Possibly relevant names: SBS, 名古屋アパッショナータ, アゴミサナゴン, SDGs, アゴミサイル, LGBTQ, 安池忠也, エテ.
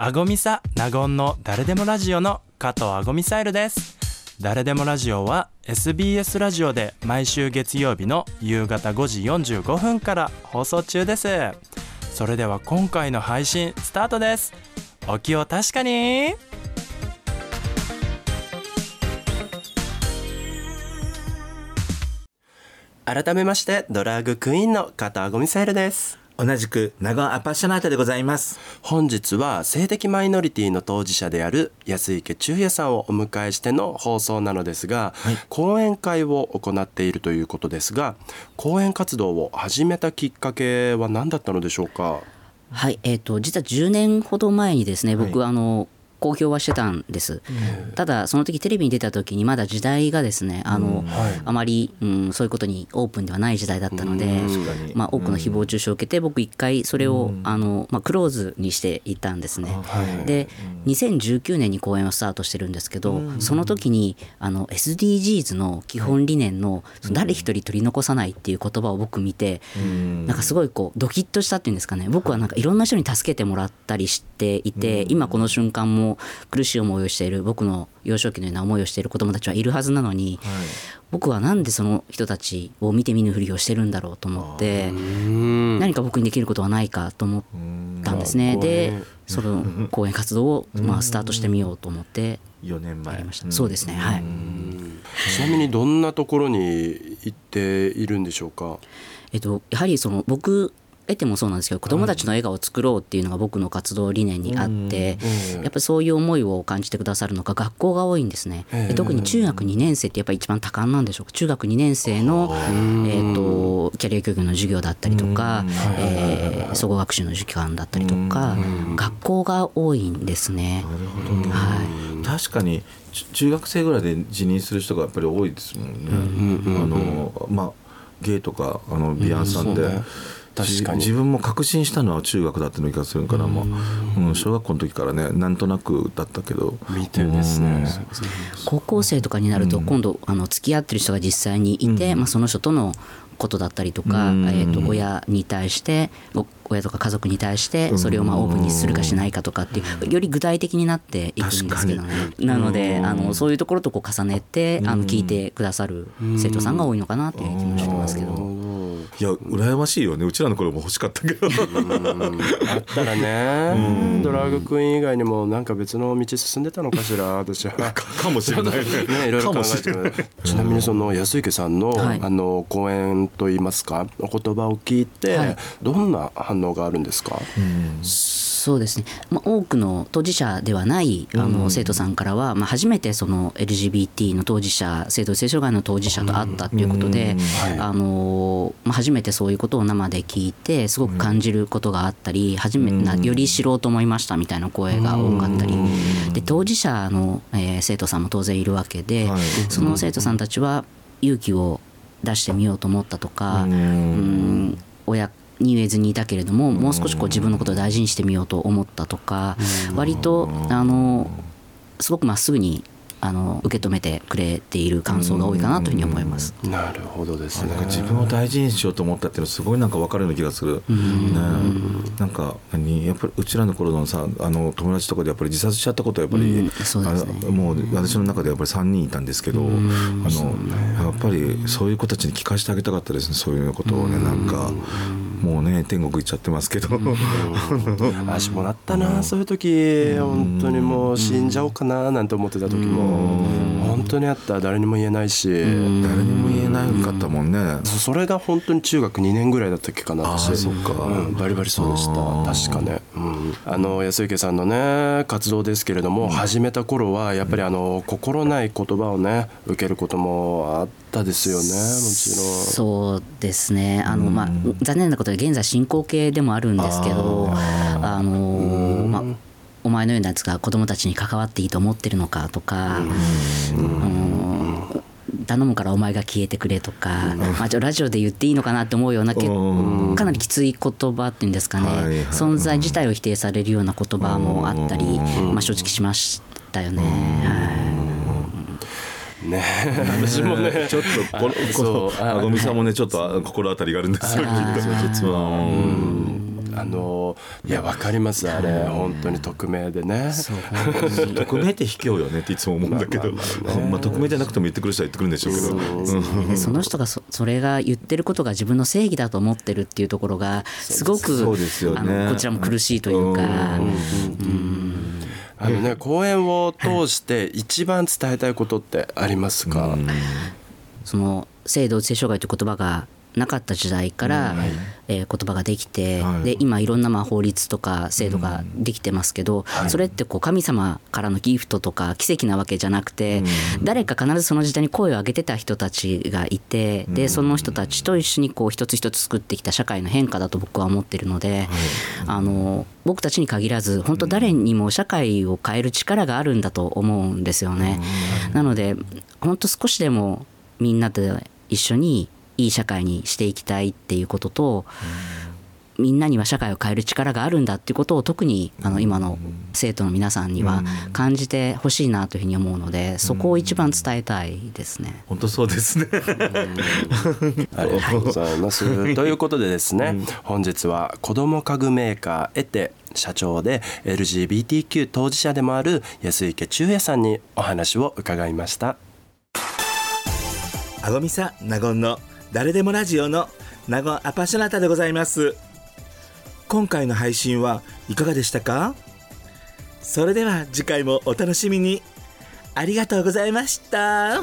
アゴミサナゴンの誰でもラジオの加藤アゴミサイルです。誰でもラジオは SBS ラジオで毎週月曜日の夕方5時45分から放送中です。それでは今回の配信スタートです。お気を確かに。改めましてドラァグクイーンの加藤アゴミサイルです。同じく名古屋アパッショナータでございます。本日は性的マイノリティの当事者である安池中也さんをお迎えしての放送なのですが、講演会を行っているということですが、講演活動を始めたきっかけは何だったのでしょうか？はい、実は10年ほど前にですね、僕公表はしてたんです。ただその時テレビに出た時にまだ時代がですね、あまり、そういうことにオープンではない時代だったので、多くの誹謗中傷を受けて僕一回それを、クローズにしていたんですね。で2019年に講演をスタートしてるんですけど、その時にSDGs の基本理念の誰一人取り残さないっていう言葉を僕見て、なんかすごいドキッとしたっていうんですかね。僕はなんかいろんな人に助けてもらったりしていて、今この瞬間も苦しい思いをしている、僕の幼少期のような思いをしている子どもたちはいるはずなのに、僕はなんでその人たちを見て見ぬふりをしてるんだろうと思って、何か僕にできることはないかと思ったんですね。でその講演活動をスタートしてみようと思って4年前やりました。そうですね、はい。ちなみにどんなところに行っているんでしょうか？やはりその僕得てもそうなんですけど、子どもたちの笑顔を作ろうっていうのが僕の活動理念にあって、やっぱりそういう思いを感じてくださるのが学校が多いんですね。特に中学2年生ってやっぱり一番多感なんでしょうか。中学2年生の、キャリア教育の授業だったりとか、総合学習の時間だったりとか、学校が多いんですね。はい、確かに中学生ぐらいで辞任する人がやっぱり多いですもんね。ゲイとかビアンさんで、確かに自分も確信したのは中学だったの気がするから、小学校の時からね、なんとなくだったけど見てですね。高校生とかになると今度付き合ってる人が実際にいて、その人とのことだったりとか、親に対して親とか家族に対してそれをオープンにするかしないかとかっていうより具体的になっていくんですけどね。なのでそういうところと重ねて聞いてくださる生徒さんが多いのかなという気もしてますけど。いや羨ましいよね。うちらの頃も欲しかったけどあったらね。ドラァグクイーン以外にもなんか別の道進んでたのかしら。私はかもしれないね。いろいろ考えてくれる。ちなみにその安池さんの講演といいますかお言葉を聞いてどんな反応があるんですか？そうですね、多くの当事者ではない生徒さんからは、初めてその LGBT の当事者、性同一性障害の当事者と会ったということで、初めてそういうことを生で聞いてすごく感じることがあったり、より知ろうと思いましたみたいな声が多かったりで、当事者の生徒さんも当然いるわけで、その生徒さんたちは勇気を出してみようと思ったとか、親に言えずにいたけれども、もう少し自分のことを大事にしてみようと思ったとか、割とすごくまっすぐに受け止めてくれている感想が多いかなというふうに思います。なるほどですね。なんか自分を大事にしようと思ったっていうのはすごいなんか分かるような気がする。なんかやっぱりうちらの頃のさ友達とかでやっぱり自殺しちゃったことはやっぱり、もう私の中でやっぱり3人いたんですけど、やっぱりそういう子たちに聞かせてあげたかったですね。そういうことをね、なんかもうね天国行っちゃってますけど話もらったな。そういう時本当にもう死んじゃおうかななんて思ってた時も本当にあった。誰にも言えないし、誰にも言えなかったもんね。それが本当に中学2年ぐらいだったっけかな。あ、そうか、バリバリそうでした確かね。安池さんのね活動ですけれども、始めた頃はやっぱり心ない言葉をね受けることもあったですよね。もちろんそうですね。残念なことで現在進行形でもあるんですけど、お前のようなやつが子どもたちに関わっていいと思ってるのかとか、頼むからお前が消えてくれとか、ラジオで言っていいのかなって思うようなかなりきつい言葉っていうんですかね、存在自体を否定されるような言葉もあったり、正直しましたよね。私もねちょっとこのあごみさんもねちょっと心当たりがあるんですよ。いや分かりますあれ本当に匿名でねそう匿名って卑怯よねっていつも思うんだけど、匿名じゃなくても言ってくる人は言ってくるんでしょうけど そうですね、その人が それが言ってることが自分の正義だと思ってるっていうところがすごくこちらも苦しいというか、講演を通して一番伝えたいことってありますか？その性同一性障害という言葉がなかった時代から、言葉ができて、で今いろんな法律とか制度ができてますけど、それってこう神様からのギフトとか奇跡なわけじゃなくて、誰か必ずその時代に声を上げてた人たちがいて、でその人たちと一緒にこう一つ一つ作ってきた社会の変化だと僕は思ってるので、僕たちに限らず本当誰にも社会を変える力があるんだと思うんですよね。なので本当少しでもみんなで一緒にいい社会にしていきたいっていうことと、みんなには社会を変える力があるんだっていうことを特に今の生徒の皆さんには感じてほしいなというふうに思うので、そこを一番伝えたいですね。本当そうですね。ありがとうございます。ということでですね、本日は子ども家具メーカーエテ社長で LGBTQ 当事者でもある安池忠也さんにお話を伺いました。アゴミサナゴンの誰でもラジオのナゴンアパショナタでございます。今回の配信はいかがでしたか？それでは次回もお楽しみに。ありがとうございました。